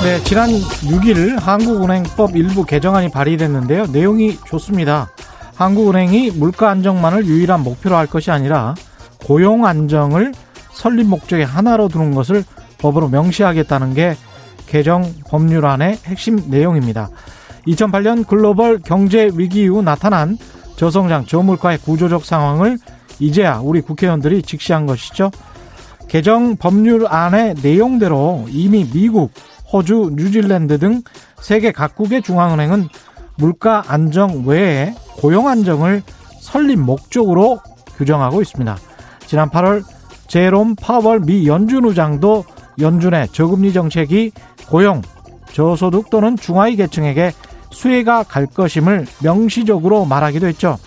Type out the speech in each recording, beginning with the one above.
네, 지난 6일 한국은행법 일부 개정안이 발의됐는데요. 내용이 좋습니다. 한국은행이 물가 안정만을 유일한 목표로 할 것이 아니라 고용 안정을 설립 목적의 하나로 두는 것을 법으로 명시하겠다는 게 개정 법률안의 핵심 내용입니다. 2008년 글로벌 경제 위기 이후 나타난 저성장, 저물가의 구조적 상황을 이제야 우리 국회의원들이 직시한 것이죠. 개정 법률안의 내용대로 이미 미국, 호주, 뉴질랜드 등 세계 각국의 중앙은행은 물가 안정 외에 고용 안정을 설립 목적으로 규정하고 있습니다. 지난 8월 제롬 파월 미 연준 의장도 연준의 저금리 정책이 고용, 저소득 또는 중하위 계층에게 수혜가 갈 것임을 명시적으로 말하기도 했죠.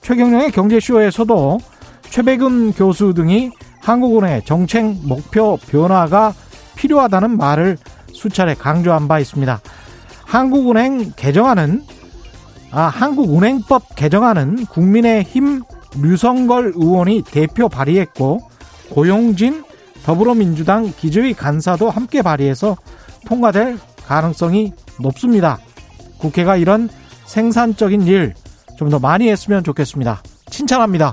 최경령의 경제쇼에서도 최백은 교수 등이 한국은행의 정책 목표 변화가 필요하다는 말을 수차례 강조한 바 있습니다. 한국은행법 개정안은 국민의힘 류성걸 의원이 대표 발의했고 고용진 더불어민주당 기재위 간사도 함께 발의해서 통과될 가능성이 높습니다. 국회가 이런 생산적인 일 좀 더 많이 했으면 좋겠습니다. 칭찬합니다.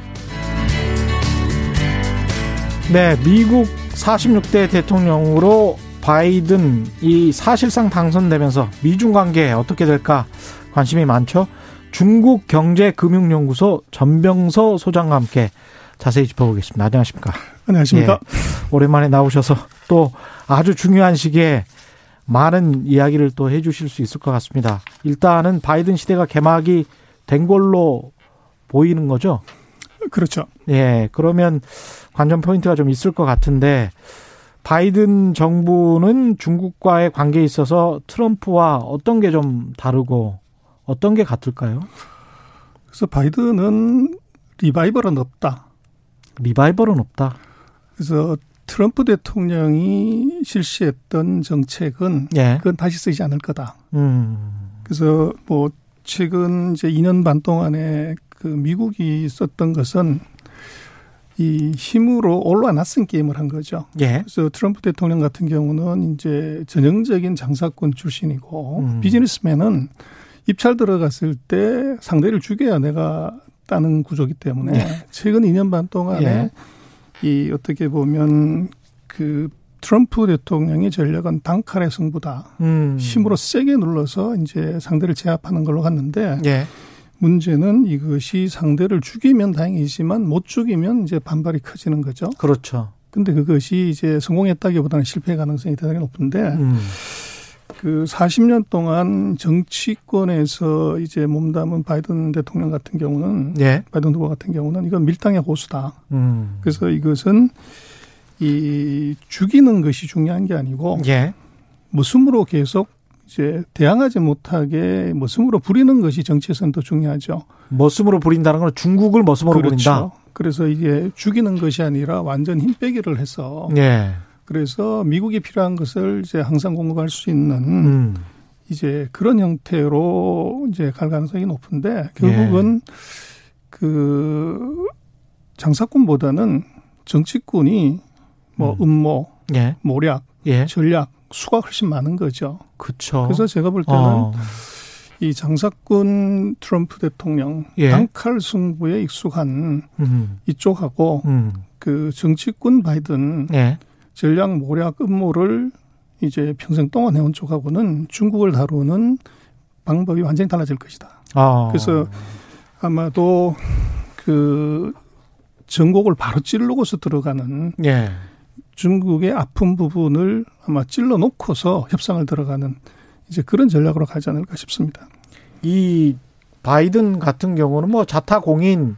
네, 미국 46대 대통령으로 바이든이 사실상 당선되면서 미중 관계 어떻게 될까 관심이 많죠. 중국 경제금융연구소 전병서 소장과 함께 자세히 짚어보겠습니다. 안녕하십니까? 안녕하십니까? 네, 오랜만에 나오셔서 또 아주 중요한 시기에 많은 이야기를 또 해 주실 수 있을 것 같습니다. 일단은 바이든 시대가 개막이 된 걸로 보이는 거죠? 그렇죠. 예, 그러면 관전 포인트가 좀 있을 것 같은데 바이든 정부는 중국과의 관계에 있어서 트럼프와 어떤 게 좀 다르고 어떤 게 같을까요? 그래서 바이든은 리바이벌은 없다. 리바이벌은 없다. 그래서 트럼프 대통령이 실시했던 정책은 예. 그건 다시 쓰이지 않을 거다. 그래서 뭐 최근 이제 2년 반 동안에 그 미국이 썼던 것은 이 힘으로 올라놨은 게임을 한 거죠. 예. 그래서 트럼프 대통령 같은 경우는 이제 전형적인 장사꾼 출신이고 비즈니스맨은 입찰 들어갔을 때 상대를 죽여야 내가 따는 구조기 때문에 예. 최근 2년 반 동안에 예. 이 어떻게 보면 그 트럼프 대통령의 전략은 단칼의 승부다. 힘으로 세게 눌러서 이제 상대를 제압하는 걸로 갔는데 예. 문제는 이것이 상대를 죽이면 다행이지만 못 죽이면 이제 반발이 커지는 거죠. 그렇죠. 근데 그것이 이제 성공했다기보다는 실패 가능성이 대단히 높은데 그 40년 동안 정치권에서 이제 몸담은 바이든 대통령 같은 경우는 예. 바이든 후보 같은 경우는 이건 밀당의 고수다. 그래서 이것은 이 죽이는 것이 중요한 게 아니고 예. 머슴으로 계속 이제 대항하지 못하게 머슴으로 부리는 것이 정치에서는 더 중요하죠. 머슴으로 부린다는 건 중국을 머슴으로 그렇죠. 부린다. 그래서 이게 죽이는 것이 아니라 완전 힘 빼기를 해서 예. 그래서 미국이 필요한 것을 이제 항상 공급할 수 있는 이제 그런 형태로 이제 갈 가능성이 높은데 결국은 예. 그 장사꾼보다는 정치꾼이 뭐 음모, 예. 모략, 예. 전략 수가 훨씬 많은 거죠. 그렇죠. 그래서 제가 볼 때는 이 장사꾼 트럼프 대통령 예. 단칼 승부에 익숙한 이쪽하고 그 정치꾼 바이든. 예. 전략 모략 음모를 이제 평생 동안 해온 쪽하고는 중국을 다루는 방법이 완전히 달라질 것이다. 아. 그래서 아마도 그 전곡을 바로 찌르고서 들어가는 예. 중국의 아픈 부분을 아마 찔러 놓고서 협상을 들어가는 이제 그런 전략으로 가지 않을까 싶습니다. 이 바이든 같은 경우는 뭐 자타공인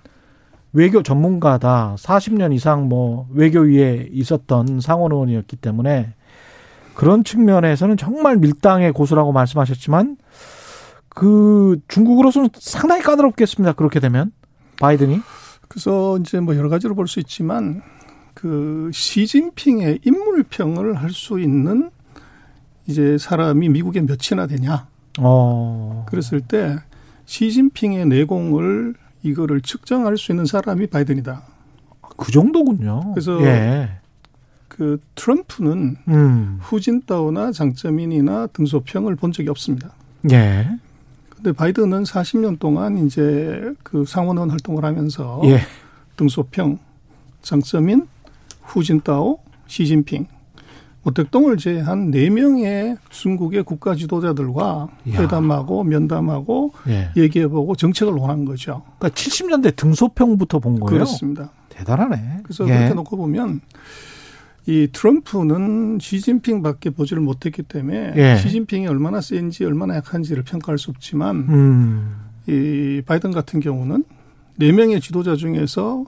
외교 전문가다. 40년 이상 뭐 외교위에 있었던 상원의원이었기 때문에 그런 측면에서는 정말 밀당의 고수라고 말씀하셨지만 그 중국으로서는 상당히 까다롭겠습니다. 그렇게 되면 바이든이. 그래서 이제 뭐 여러 가지로 볼 수 있지만 그 시진핑의 인물평을 할 수 있는 이제 사람이 미국에 몇이나 되냐. 그랬을 때 시진핑의 내공을 이거를 측정할 수 있는 사람이 바이든이다. 그 정도군요. 그래서 예. 그 트럼프는 후진타오나 장쩌민이나 등소평을 본 적이 없습니다. 예. 근데 바이든은 40년 동안 이제 그 상원의원 활동을 하면서 예. 등소평, 장쩌민, 후진타오, 시진핑, 모택동을 제한 4명의 중국의 국가 지도자들과 이야. 회담하고 면담하고 예. 얘기해보고 정책을 논한 거죠. 그러니까 70년대 등소평부터 본 거예요? 그렇습니다. 대단하네. 그래서 예. 그렇게 놓고 보면 이 트럼프는 시진핑밖에 보지를 못했기 때문에 예. 시진핑이 얼마나 센지 얼마나 약한지를 평가할 수 없지만 이 바이든 같은 경우는 4명의 지도자 중에서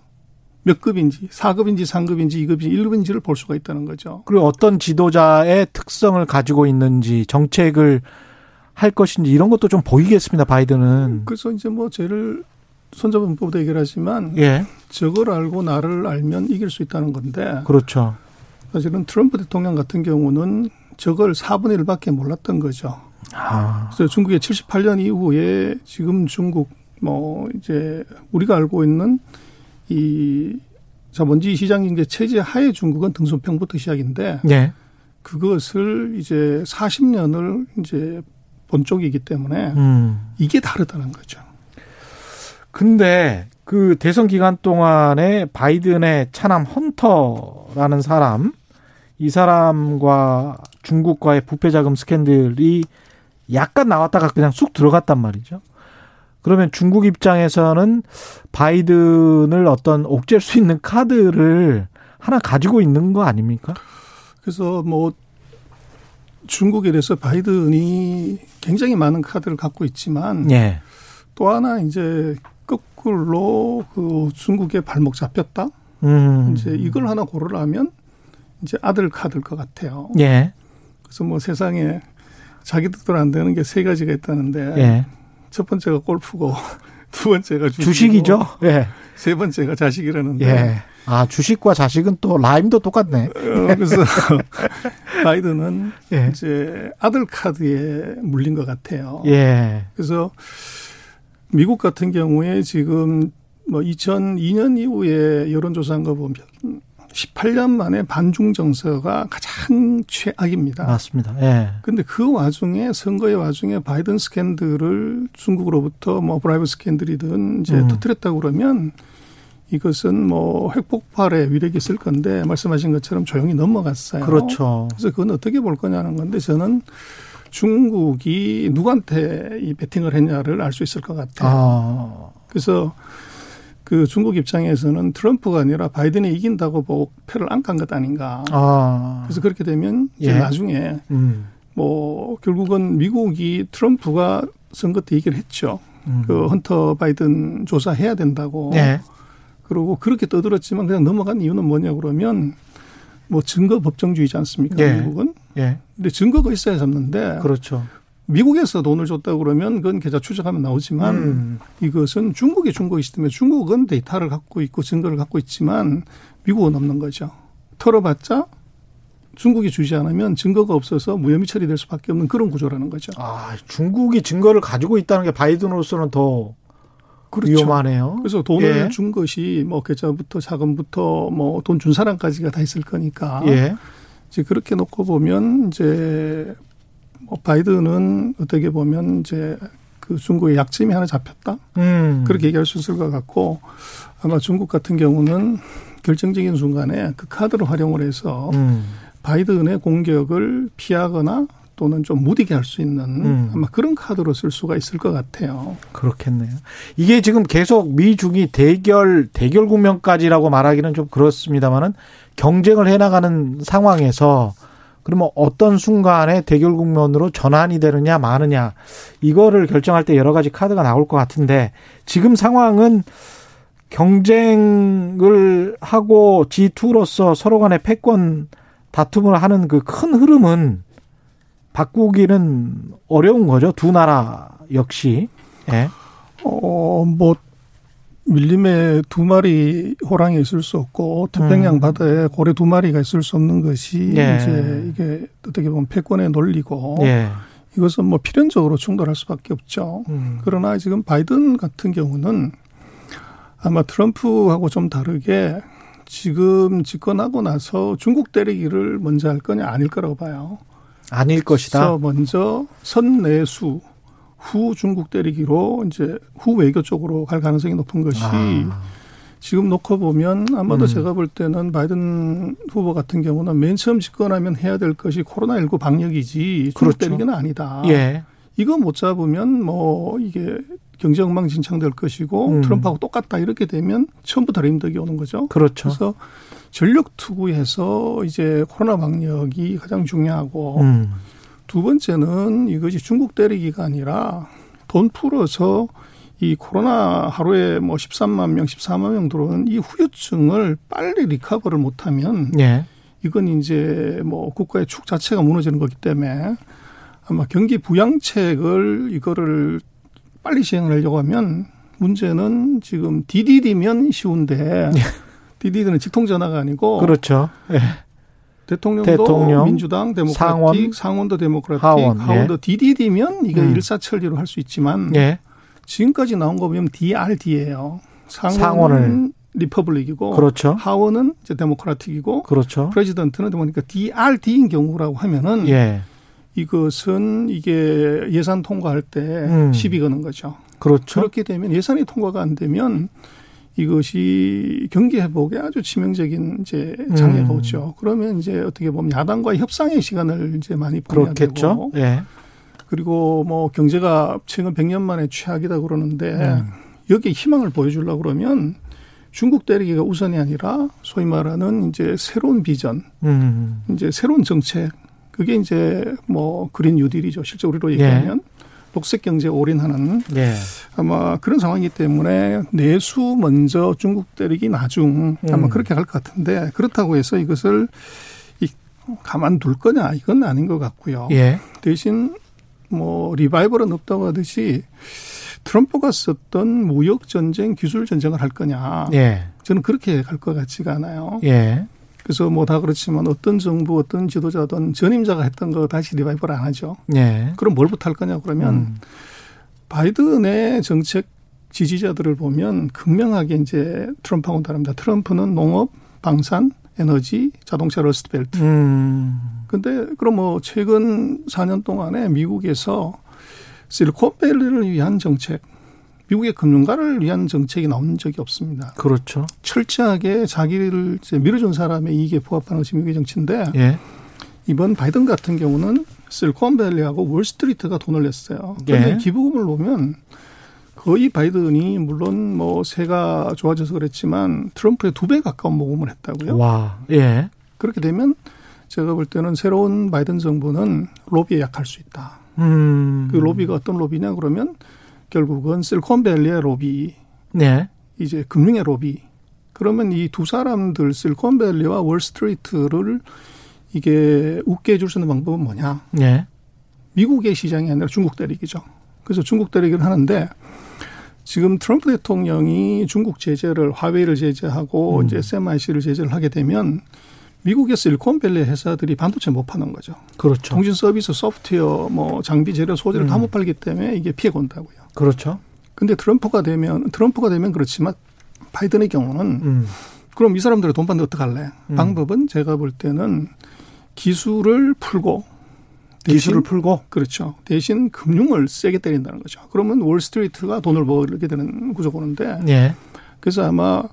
몇 급인지 4급인지 3급인지 2급인지 1급인지를 볼 수가 있다는 거죠. 그리고 어떤 지도자의 특성을 가지고 있는지 정책을 할 것인지 이런 것도 좀 보이겠습니다. 바이든은. 그래서 이제 뭐 죄를 손잡은 문법도 얘기하지만 예. 저걸 알고 나를 알면 이길 수 있다는 건데. 그렇죠. 사실은 트럼프 대통령 같은 경우는 저걸 4분의 1밖에 몰랐던 거죠. 아. 그래서 중국의 78년 이후에 지금 중국 뭐 이제 우리가 알고 있는 이 자본주의 시장경제 체제 하에 중국은 등소평부터 시작인데 네. 그것을 이제 40년을 이제 본 쪽이기 때문에 이게 다르다는 거죠. 근데 그 대선 기간 동안에 바이든의 차남 헌터라는 사람, 이 사람과 중국과의 부패자금 스캔들이 약간 나왔다가 그냥 쑥 들어갔단 말이죠. 그러면 중국 입장에서는 바이든을 어떤 옥죄할 수 있는 카드를 하나 가지고 있는 거 아닙니까? 그래서 뭐 중국에 대해서 바이든이 굉장히 많은 카드를 갖고 있지만 예. 또 하나 이제 거꾸로 그 중국에 발목 잡혔다. 이제 이걸 하나 고르라면 이제 아들 카드일 것 같아요. 예. 그래서 뭐 세상에 자기 뜻대로 안 되는 게 3가지가 있다는데. 예. 첫 번째가 골프고, 2번째가 주식이죠. 예. 3번째가 자식이라는데. 예. 아, 주식과 자식은 또 라임도 똑같네. 그래서 바이든은 예. 이제 아들 카드에 물린 것 같아요. 예. 그래서 미국 같은 경우에 지금 뭐 2002년 이후에 여론조사한 거 보면 18년 만에 반중 정서가 가장 최악입니다. 맞습니다. 예. 근데 그 와중에 선거의 와중에 바이든 스캔들을 중국으로부터 뭐 브라이브 스캔들이든 이제 터뜨렸다고 그러면 이것은 뭐 핵폭발에 위력이 있을 건데 말씀하신 것처럼 조용히 넘어갔어요. 그렇죠. 그래서 그건 어떻게 볼 거냐는 건데 저는 중국이 누구한테 이 배팅을 했냐를 알 수 있을 것 같아요. 아. 그래서 그 중국 입장에서는 트럼프가 아니라 바이든이 이긴다고 보고 패를 안 깐 것 아닌가. 아. 그래서 그렇게 되면 이제 예. 나중에 뭐 결국은 미국이 트럼프가 선거 때 얘기를 했죠. 그 헌터 바이든 조사해야 된다고. 예. 그러고 그렇게 떠들었지만 그냥 넘어간 이유는 뭐냐 그러면 뭐 증거 법정주의지 않습니까? 예. 미국은. 예. 근데 증거가 있어야 잡는데. 그렇죠. 미국에서 돈을 줬다고 그러면 그건 계좌 추적하면 나오지만 이것은 중국이 중국이기 때문에 중국은 데이터를 갖고 있고 증거를 갖고 있지만 미국은 없는 거죠. 털어봤자 중국이 주지 않으면 증거가 없어서 무혐의 처리될 수밖에 없는 그런 구조라는 거죠. 아, 중국이 증거를 가지고 있다는 게 바이든으로서는 더 그렇죠. 위험하네요. 그래서 돈을 예. 준 것이 뭐 계좌부터 자금부터 뭐 돈 준 사람까지가 다 있을 거니까 예. 이제 그렇게 놓고 보면 이제. 바이든은 어떻게 보면 이제 그 중국의 약점이 하나 잡혔다. 그렇게 얘기할 수 있을 것 같고 아마 중국 같은 경우는 결정적인 순간에 그 카드를 활용을 해서 바이든의 공격을 피하거나 또는 좀 무디게 할 수 있는 아마 그런 카드로 쓸 수가 있을 것 같아요. 그렇겠네요. 이게 지금 계속 미중이 대결 국면까지라고 말하기는 좀 그렇습니다만은 경쟁을 해나가는 상황에서 그러면 어떤 순간에 대결 국면으로 전환이 되느냐 마느냐 이거를 결정할 때 여러 가지 카드가 나올 것 같은데 지금 상황은 경쟁을 하고 G2로서 서로 간의 패권 다툼을 하는 그 큰 흐름은 바꾸기는 어려운 거죠. 두 나라 역시. 예. 뭐 밀림에 두 마리 호랑이 있을 수 없고 태평양 바다에 고래 두 마리가 있을 수 없는 것이 예. 이제 이게 어떻게 보면 패권의 논리고 예. 이것은 뭐 필연적으로 충돌할 수밖에 없죠. 그러나 지금 바이든 같은 경우는 아마 트럼프하고 좀 다르게 지금 집권하고 나서 중국 때리기를 먼저 할 거냐 아닐 거라고 봐요. 아닐 것이다. 그래서 먼저 선내수 후 중국 때리기로 이제 후 외교 쪽으로 갈 가능성이 높은 것이 지금 놓고 보면 아마도 제가 볼 때는 바이든 후보 같은 경우는 맨 처음 집권하면 해야 될 것이 코로나19 방역이지 중국 그렇죠. 때리기는 아니다. 예. 이거 못 잡으면 뭐 이게 경제 엉망진창될 것이고 트럼프하고 똑같다 이렇게 되면 처음부터 힘들게 오는 거죠. 그렇죠. 그래서 전력 투구해서 이제 코로나 방역이 가장 중요하고 두 번째는 이것이 중국 때리기가 아니라 돈 풀어서 이 코로나 하루에 뭐 13만 명, 14만 명 들어오는 이 후유증을 빨리 리커버를 못하면 예. 이건 이제 뭐 국가의 축 자체가 무너지는 거기 때문에 아마 경기 부양책을 이거를 빨리 시행을 하려고 하면 문제는 지금 DDD면 쉬운데 예. DDD는 직통전화가 아니고 그렇죠. 예. 대통령도 대통령, 민주당, 데모크라틱, 상원도 데모크라틱, 하원도 예. DDD면 이게 일사천리로 할 수 있지만 예. 지금까지 나온 거 보면 DRD예요. 상원은 리퍼블릭이고 그렇죠. 하원은 이제 데모크라틱이고 그렇죠. 프레지던트는 보니까 DRD인 경우라고 하면은 예. 이것은 이게 예산 통과할 때 시비 거는 거죠. 그렇죠. 그렇게 되면 예산이 통과가 안 되면 이것이 경기 회복에 아주 치명적인 이제 장애가 오죠. 그러면 이제 어떻게 보면 야당과의 협상의 시간을 이제 많이 보내야 되고. 예. 그리고 뭐 경제가 최근 100년 만에 최악이다 그러는데 여기에 희망을 보여주려고 그러면 중국 때리기가 우선이 아니라 소위 말하는 이제 새로운 비전, 이제 새로운 정책. 그게 이제 뭐 그린 뉴딜이죠. 실제 우리로 얘기하면. 예. 녹색 경제에 올인하는 예. 아마 그런 상황이기 때문에 내수 먼저 중국 때리기 나중 아마 그렇게 갈 것 같은데 그렇다고 해서 이것을 가만둘 거냐 이건 아닌 것 같고요. 예. 대신 뭐 리바이벌은 없다고 하듯이 트럼프가 썼던 무역전쟁 기술전쟁을 할 거냐 예. 저는 그렇게 갈 것 같지가 않아요. 예. 그래서 뭐 다 그렇지만 어떤 정부 어떤 지도자든 전임자가 했던 거 다시 리바이벌 안 하죠. 예. 그럼 뭘부터 할 거냐 그러면 바이든의 정책 지지자들을 보면 극명하게 이제 트럼프하고는 다릅니다. 트럼프는 농업, 방산, 에너지, 자동차 러스트벨트. 그런데 그럼 뭐 최근 4년 동안에 미국에서 실리콘밸리를 위한 정책. 미국의 금융가를 위한 정책이 나온 적이 없습니다. 그렇죠. 철저하게 자기를 이제 밀어준 사람의 이익에 부합하는 것이 미국의 정치인데 예. 이번 바이든 같은 경우는 실리콘밸리하고 월스트리트가 돈을 냈어요. 그런데 예. 기부금을 놓으면 거의 바이든이 물론 뭐 세가 좋아져서 그랬지만 트럼프의 2배 가까운 모금을 했다고요. 와, 예. 그렇게 되면 제가 볼 때는 새로운 바이든 정부는 로비에 약할 수 있다. 그 로비가 어떤 로비냐 그러면 결국은 실리콘밸리의 로비, 네. 이제 금융의 로비. 그러면 이 두 사람들 실리콘밸리와 월스트리트를 이게 웃게 해줄 수 있는 방법은 뭐냐? 네. 미국의 시장이 아니라 중국 때리기죠. 그래서 중국 때리기를 하는데 지금 트럼프 대통령이 중국 제재를 화웨이를 제재하고 이제 SMIC를 제재를 하게 되면 미국의 실리콘밸리 회사들이 반도체 못 파는 거죠. 그렇죠. 통신 서비스, 소프트웨어, 뭐 장비, 재료, 소재를 다 못 팔기 때문에 이게 피해가 온다고요. 그렇죠. 근데 트럼프가 되면 그렇지만 바이든의 경우는 그럼 이 사람들은 돈 받는데 어떡할래? 방법은 제가 볼 때는 기술을 풀고 그렇죠. 대신 금융을 세게 때린다는 거죠. 그러면 월스트리트가 돈을 벌게 되는 구조가 오는데 예. 그래서 아마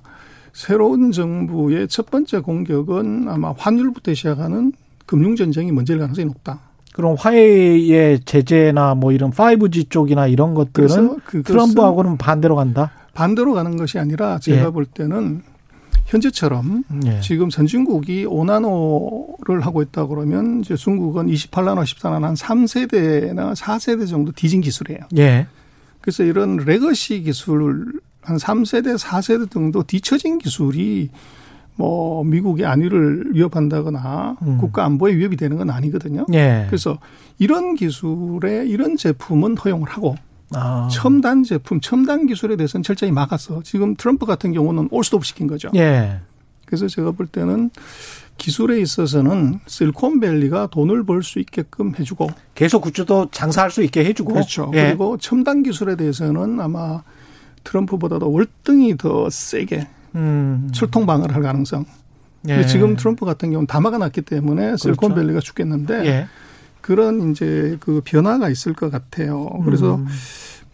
새로운 정부의 첫 번째 공격은 아마 환율부터 시작하는 금융전쟁이 먼저일 가능성이 높다. 그럼 화웨이의 제재나 뭐 이런 5G 쪽이나 이런 것들은 트럼프하고는 반대로 간다? 반대로 가는 것이 아니라 제가 예. 볼 때는 현재처럼 예. 지금 선진국이 5나노를 하고 있다 그러면 이제 중국은 28나노, 14나노 한 3세대나 4세대 정도 뒤진 기술이에요. 예. 그래서 이런 레거시 기술을 한 3세대, 4세대 정도 뒤처진 기술이 뭐 미국의 안위를 위협한다거나 국가 안보에 위협이 되는 건 아니거든요. 예. 그래서 이런 기술에 이런 제품은 허용을 하고 첨단 제품, 첨단 기술에 대해서는 철저히 막았어. 지금 트럼프 같은 경우는 올스톱 시킨 거죠. 예. 그래서 제가 볼 때는 기술에 있어서는 실리콘밸리가 돈을 벌 수 있게끔 해주고. 계속 굿즈도 장사할 수 있게 해주고. 그렇죠. 예. 그리고 첨단 기술에 대해서는 아마 트럼프보다도 월등히 더 세게 철통방어를 할 가능성. 예. 지금 트럼프 같은 경우는 다 막아놨기 때문에 실리콘밸리가 그렇죠. 죽겠는데 예. 그런 이제 그 변화가 있을 것 같아요. 그래서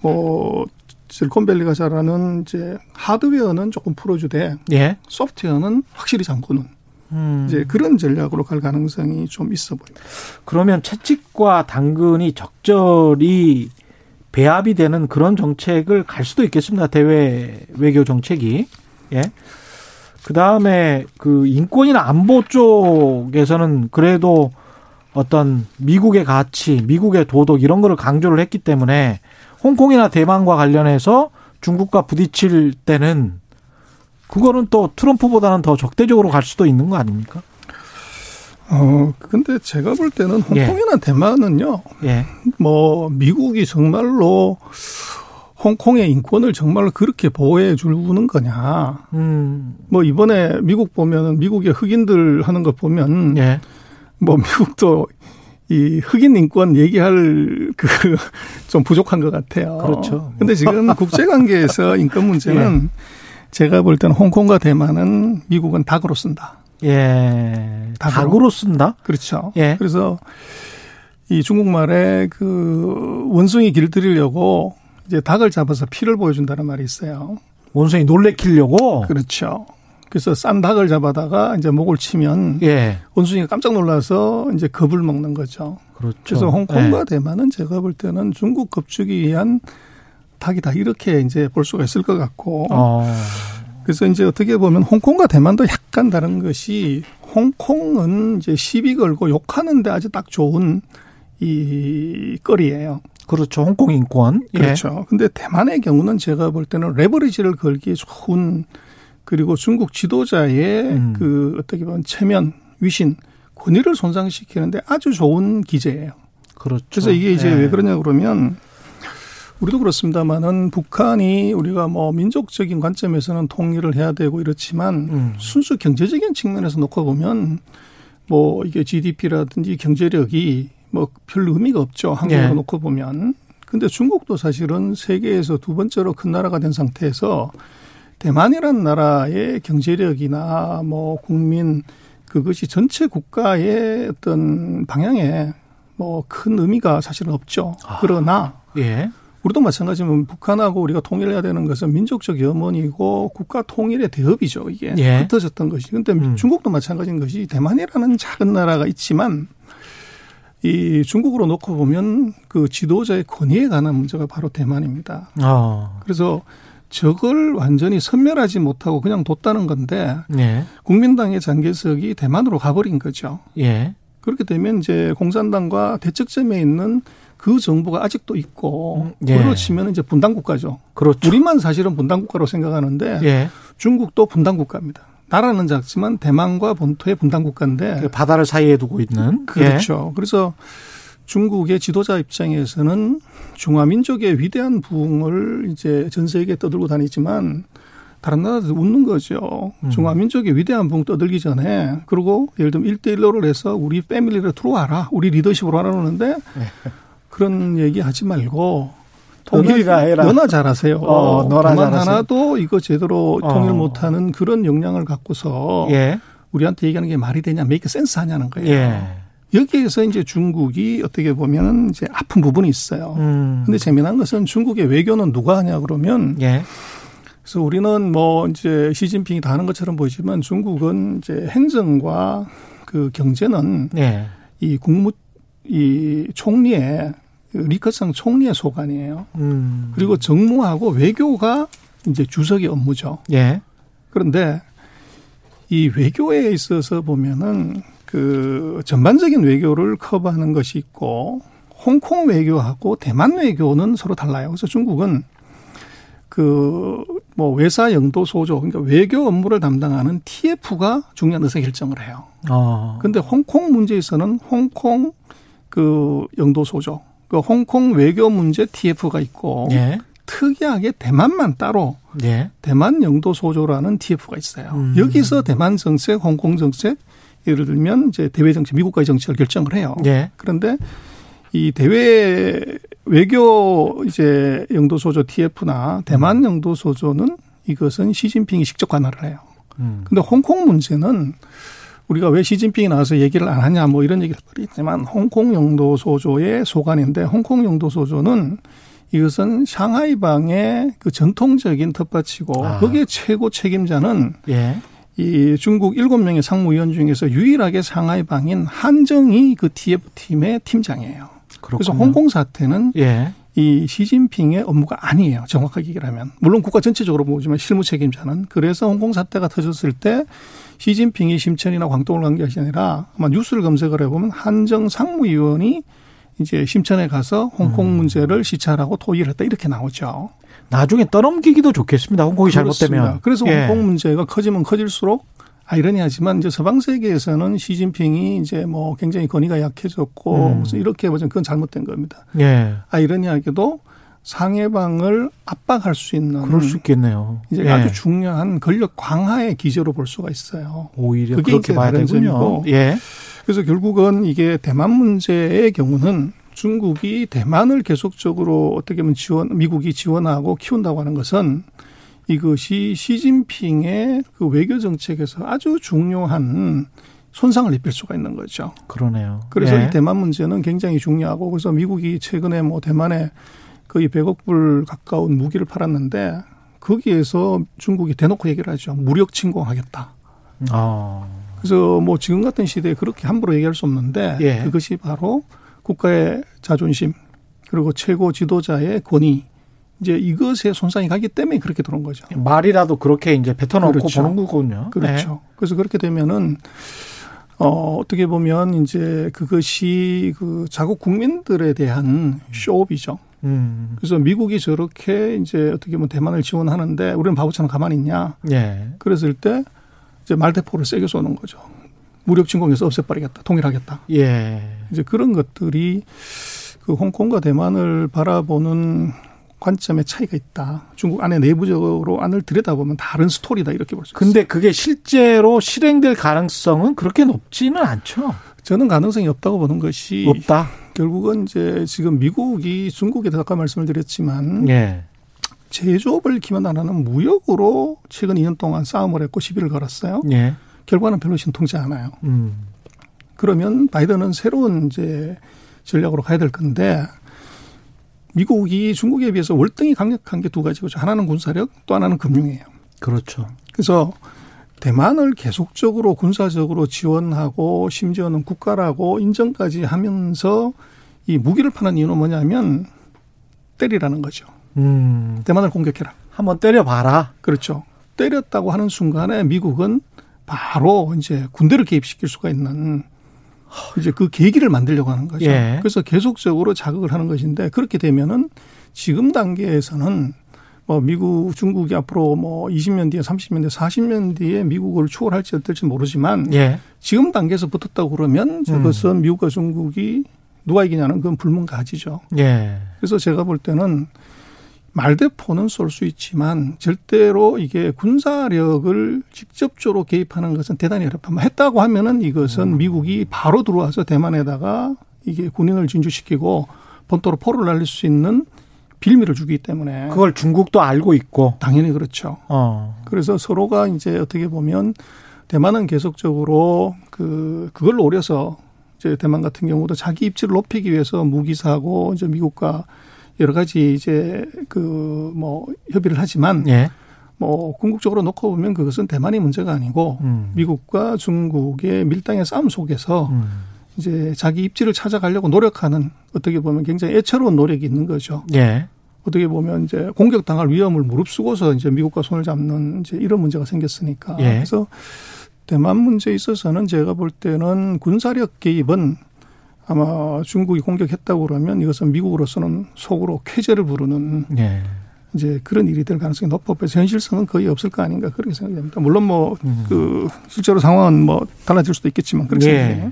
뭐 실리콘밸리가 잘하는 이제 하드웨어는 조금 풀어주되 예. 소프트웨어는 확실히 잠그는 이제 그런 전략으로 갈 가능성이 좀 있어 보입니다. 그러면 채찍과 당근이 적절히 배합이 되는 그런 정책을 갈 수도 있겠습니다. 대외 외교 정책이. 예. 그다음에 그 인권이나 안보 쪽에서는 그래도 어떤 미국의 가치, 미국의 도덕 이런 거를 강조를 했기 때문에 홍콩이나 대만과 관련해서 중국과 부딪힐 때는 그거는 또 트럼프보다는 더 적대적으로 갈 수도 있는 거 아닙니까? 근데 제가 볼 때는 홍콩이나 예. 대만은요. 예. 뭐 미국이 정말로 홍콩의 인권을 정말로 그렇게 보호해 주는 거냐. 뭐 이번에 미국 보면은 미국의 흑인들 하는 거 보면 예. 뭐 미국도 이 흑인 인권 얘기할 그 좀 부족한 것 같아요. 그렇죠. 근데 지금 국제 관계에서 인권 문제는 예. 제가 볼 때는 홍콩과 대만은 미국은 닭으로 쓴다. 예. 닭으로 쓴다? 그렇죠. 예. 그래서 이 중국말에 그 원숭이 길들이려고 이제 닭을 잡아서 피를 보여준다는 말이 있어요. 원숭이 놀래키려고? 그렇죠. 그래서 싼 닭을 잡아다가 이제 목을 치면 예. 원숭이가 깜짝 놀라서 이제 겁을 먹는 거죠. 그렇죠. 그래서 홍콩과 예. 대만은 제가 볼 때는 중국 겁주기 위한 닭이다 이렇게 이제 볼 수가 있을 것 같고. 그래서 이제 어떻게 보면 홍콩과 대만도 약간 다른 것이 홍콩은 이제 시비 걸고 욕하는데 아주 딱 좋은 이 거리예요. 그렇죠. 홍콩 인권. 그렇죠. 그런데 예. 대만의 경우는 제가 볼 때는 레버리지를 걸기에 좋은 그리고 중국 지도자의 그 어떻게 보면 체면, 위신, 권위를 손상시키는데 아주 좋은 기제예요. 그렇죠. 그래서 이게 이제 예. 왜 그러냐 그러면 우리도 그렇습니다만은 북한이 우리가 뭐 민족적인 관점에서는 통일을 해야 되고 이렇지만 순수 경제적인 측면에서 놓고 보면 뭐 이게 GDP라든지 경제력이 뭐 별 의미가 없죠. 한국으로 예. 놓고 보면. 근데 중국도 사실은 세계에서 두 번째로 큰 나라가 된 상태에서 대만이라는 나라의 경제력이나 뭐 국민 그것이 전체 국가의 어떤 방향에 뭐 큰 의미가 사실은 없죠. 그러나 예. 우리도 마찬가지면 북한하고 우리가 통일해야 되는 것은 민족적 염원이고 국가 통일의 대업이죠. 이게 예. 흩어졌던 것이. 그런데 중국도 마찬가지인 것이 대만이라는 작은 나라가 있지만 이 중국으로 놓고 보면 그 지도자의 권위에 관한 문제가 바로 대만입니다. 그래서 저걸 완전히 섬멸하지 못하고 그냥 뒀다는 건데 예. 국민당의 장개석이 대만으로 가버린 거죠. 예. 그렇게 되면 이제 공산당과 대척점에 있는 그 정부가 아직도 있고 예. 그걸로 치면 이제 분단국가죠. 그렇죠. 우리만 사실은 분단국가로 생각하는데 예. 중국도 분단국가입니다. 나라는 작지만 대만과 본토의 분단국가인데 바다를 사이에 두고 있는. 그렇죠. 예. 그래서 중국의 지도자 입장에서는 중화민족의 위대한 부흥을 이제 전 세계에 떠들고 다니지만 다른 나라도 웃는 거죠. 중화민족의 위대한 부흥 떠들기 전에 그리고 예를 들면 1:1로를 해서 우리 패밀리로 들어와라. 우리 리더십으로 하라 그러는데 그런 얘기 하지 말고 통일이라 해라. 너나 잘하세요. 너나 잘하세요. 하나도 이거 제대로 통일 못하는 그런 역량을 갖고서 예. 우리한테 얘기하는 게 말이 되냐 메이크 센스 하냐는 거예요. 예. 여기에서 이제 중국이 어떻게 보면 이제 아픈 부분이 있어요. 근데 재미난 것은 중국의 외교는 누가 하냐 그러면. 예. 그래서 우리는 뭐 이제 시진핑이 다 하는 것처럼 보이지만 중국은 이제 행정과 그 경제는. 예. 이 총리의, 리커창 총리의 소관이에요. 그리고 정무하고 외교가 이제 주석의 업무죠. 예. 그런데 이 외교에 있어서 보면은 그 전반적인 외교를 커버하는 것이 있고 홍콩 외교하고 대만 외교는 서로 달라요. 그래서 중국은 그 뭐 외사 영도 소조, 그러니까 외교 업무를 담당하는 TF가 중요한 의사 결정을 해요. 그런데 홍콩 문제에서는 홍콩 그 영도 소조, 그 홍콩 외교 문제 TF가 있고 예. 특이하게 대만만 따로 예. 대만 영도 소조라는 TF가 있어요. 여기서 대만 정책, 홍콩 정책, 예를 들면 이제 대외 정책, 미국과의 정책을 결정을 해요. 예. 그런데 이 대외 외교 이제 영도소조 TF나 대만 영도소조는 이것은 시진핑이 직접 관할을 해요. 근데 홍콩 문제는 우리가 왜 시진핑이 나와서 얘기를 안 하냐 뭐 이런 얘기를 했지만 홍콩 영도소조의 소관인데 홍콩 영도소조는 이것은 샹하이방의 그 전통적인 텃밭이고 거기에 최고 책임자는 예. 이 중국 7명의 상무위원 중에서 유일하게 상하이방인 한정이 그 TF팀의 팀장이에요. 그렇군요. 그래서 홍콩 사태는 예. 이 시진핑의 업무가 아니에요. 정확하게 얘기를 하면. 물론 국가 전체적으로 보지만 실무 책임자는. 그래서 홍콩 사태가 터졌을 때 시진핑이 심천이나 광동을 간 것이 아니라 아마 뉴스를 검색을 해보면 한정 상무위원이 이제 심천에 가서 홍콩 문제를 시찰하고 토의를 했다 이렇게 나오죠. 나중에 떠넘기기도 좋겠습니다. 홍콩이 잘못되면. 그래서 예. 홍콩 문제가 커지면 커질수록 아이러니하지만 이제 서방 세계에서는 시진핑이 이제 뭐 굉장히 권위가 약해졌고 무슨 이렇게 해보자면 그건 잘못된 겁니다. 예. 아이러니하게도 상해방을 압박할 수 있는 그럴 수 있겠네요. 이제 예. 아주 중요한 권력 강화의 기제로 볼 수가 있어요. 오히려 그게 그렇게 봐야 되군요. 예. 그래서 결국은 이게 대만 문제의 경우는 중국이 대만을 계속적으로 어떻게 보면 미국이 지원하고 키운다고 하는 것은 이것이 시진핑의 그 외교 정책에서 아주 중요한 손상을 입힐 수가 있는 거죠. 그러네요. 그래서 네. 이 대만 문제는 굉장히 중요하고 그래서 미국이 최근에 뭐 대만에 거의 100억 불 가까운 무기를 팔았는데 거기에서 중국이 대놓고 얘기를 하죠. 무력 침공하겠다. 그래서 뭐 지금 같은 시대에 그렇게 함부로 얘기할 수 없는데 예. 그것이 바로 국가의 자존심 그리고 최고 지도자의 권위 이제 이것에 손상이 가기 때문에 그렇게 들어온 거죠. 말이라도 그렇게 이제 뱉어놓고 그렇죠. 보는 거군요. 그렇죠. 네. 그래서 그렇게 되면은 어떻게 보면 이제 그것이 그 자국 국민들에 대한 쇼업이죠. 그래서 미국이 저렇게 이제 어떻게 보면 대만을 지원하는데 우리는 바보처럼 가만히 있냐. 예. 그랬을 때 이제 말대포를 세게 쏘는 거죠. 무력 침공해서 없애버리겠다, 통일하겠다. 예. 이제 그런 것들이 그 홍콩과 대만을 바라보는 관점의 차이가 있다. 중국 안에 내부적으로 안을 들여다보면 다른 스토리다 이렇게 볼 수 있습니다. 근데 그게 실제로 실행될 가능성은 그렇게 높지는 않죠. 저는 가능성이 없다고 보는 것이 없다. 결국은 이제 지금 미국이 중국에 대해서 아까 말씀을 드렸지만. 예. 제조업을 기만하는 무역으로 최근 2년 동안 싸움을 했고 시비를 걸었어요. 예. 결과는 별로 신통치 않아요. 그러면 바이든은 새로운 이제 전략으로 가야 될 건데 미국이 중국에 비해서 월등히 강력한 게 두 가지고 하나는 군사력, 또 하나는 금융이에요. 그렇죠. 그래서 대만을 계속적으로 군사적으로 지원하고 심지어는 국가라고 인정까지 하면서 이 무기를 파는 이유는 뭐냐면 때리라는 거죠. 대만을 공격해라. 한번 때려봐라. 그렇죠. 때렸다고 하는 순간에 미국은 바로 이제 군대를 개입시킬 수가 있는 이제 그 계기를 만들려고 하는 거죠. 예. 그래서 계속적으로 자극을 하는 것인데 그렇게 되면은 지금 단계에서는 뭐 미국, 중국이 앞으로 뭐 20년 뒤에, 30년 뒤에, 40년 뒤에 미국을 추월할지 어떨지 모르지만 예. 지금 단계에서 붙었다고 그러면 저것은 미국과 중국이 누가 이기냐는 그건 불문가지죠. 예. 그래서 제가 볼 때는 말대포는 쏠 수 있지만 절대로 이게 군사력을 직접적으로 개입하는 것은 대단히 어렵다. 했다고 하면은 이것은 미국이 바로 들어와서 대만에다가 이게 군인을 진주시키고 본토로 포를 날릴 수 있는 빌미를 주기 때문에 그걸 중국도 알고 있고 당연히 그렇죠. 그래서 서로가 이제 어떻게 보면 대만은 계속적으로 그걸 노려서 이제 대만 같은 경우도 자기 입지를 높이기 위해서 무기 사고 이제 미국과 여러 가지 이제 협의를 하지만 예. 뭐 궁극적으로 놓고 보면 그것은 대만이 문제가 아니고 미국과 중국의 밀당의 싸움 속에서 이제 자기 입지를 찾아가려고 노력하는 어떻게 보면 굉장히 애처로운 노력이 있는 거죠. 예. 어떻게 보면 이제 공격당할 위험을 무릅쓰고서 이제 미국과 손을 잡는 이제 이런 문제가 생겼으니까. 예. 그래서 대만 문제에 있어서는 제가 볼 때는 군사력 개입은 아마 중국이 공격했다고 그러면 이것은 미국으로서는 속으로 쾌재를 부르는 예. 이제 그런 일이 될 가능성이 높고 그래서 현실성은 거의 없을 거 아닌가 그렇게 생각됩니다. 물론 뭐 그 실제로 상황은 뭐 달라질 수도 있겠지만 그렇게 생각해요. 네.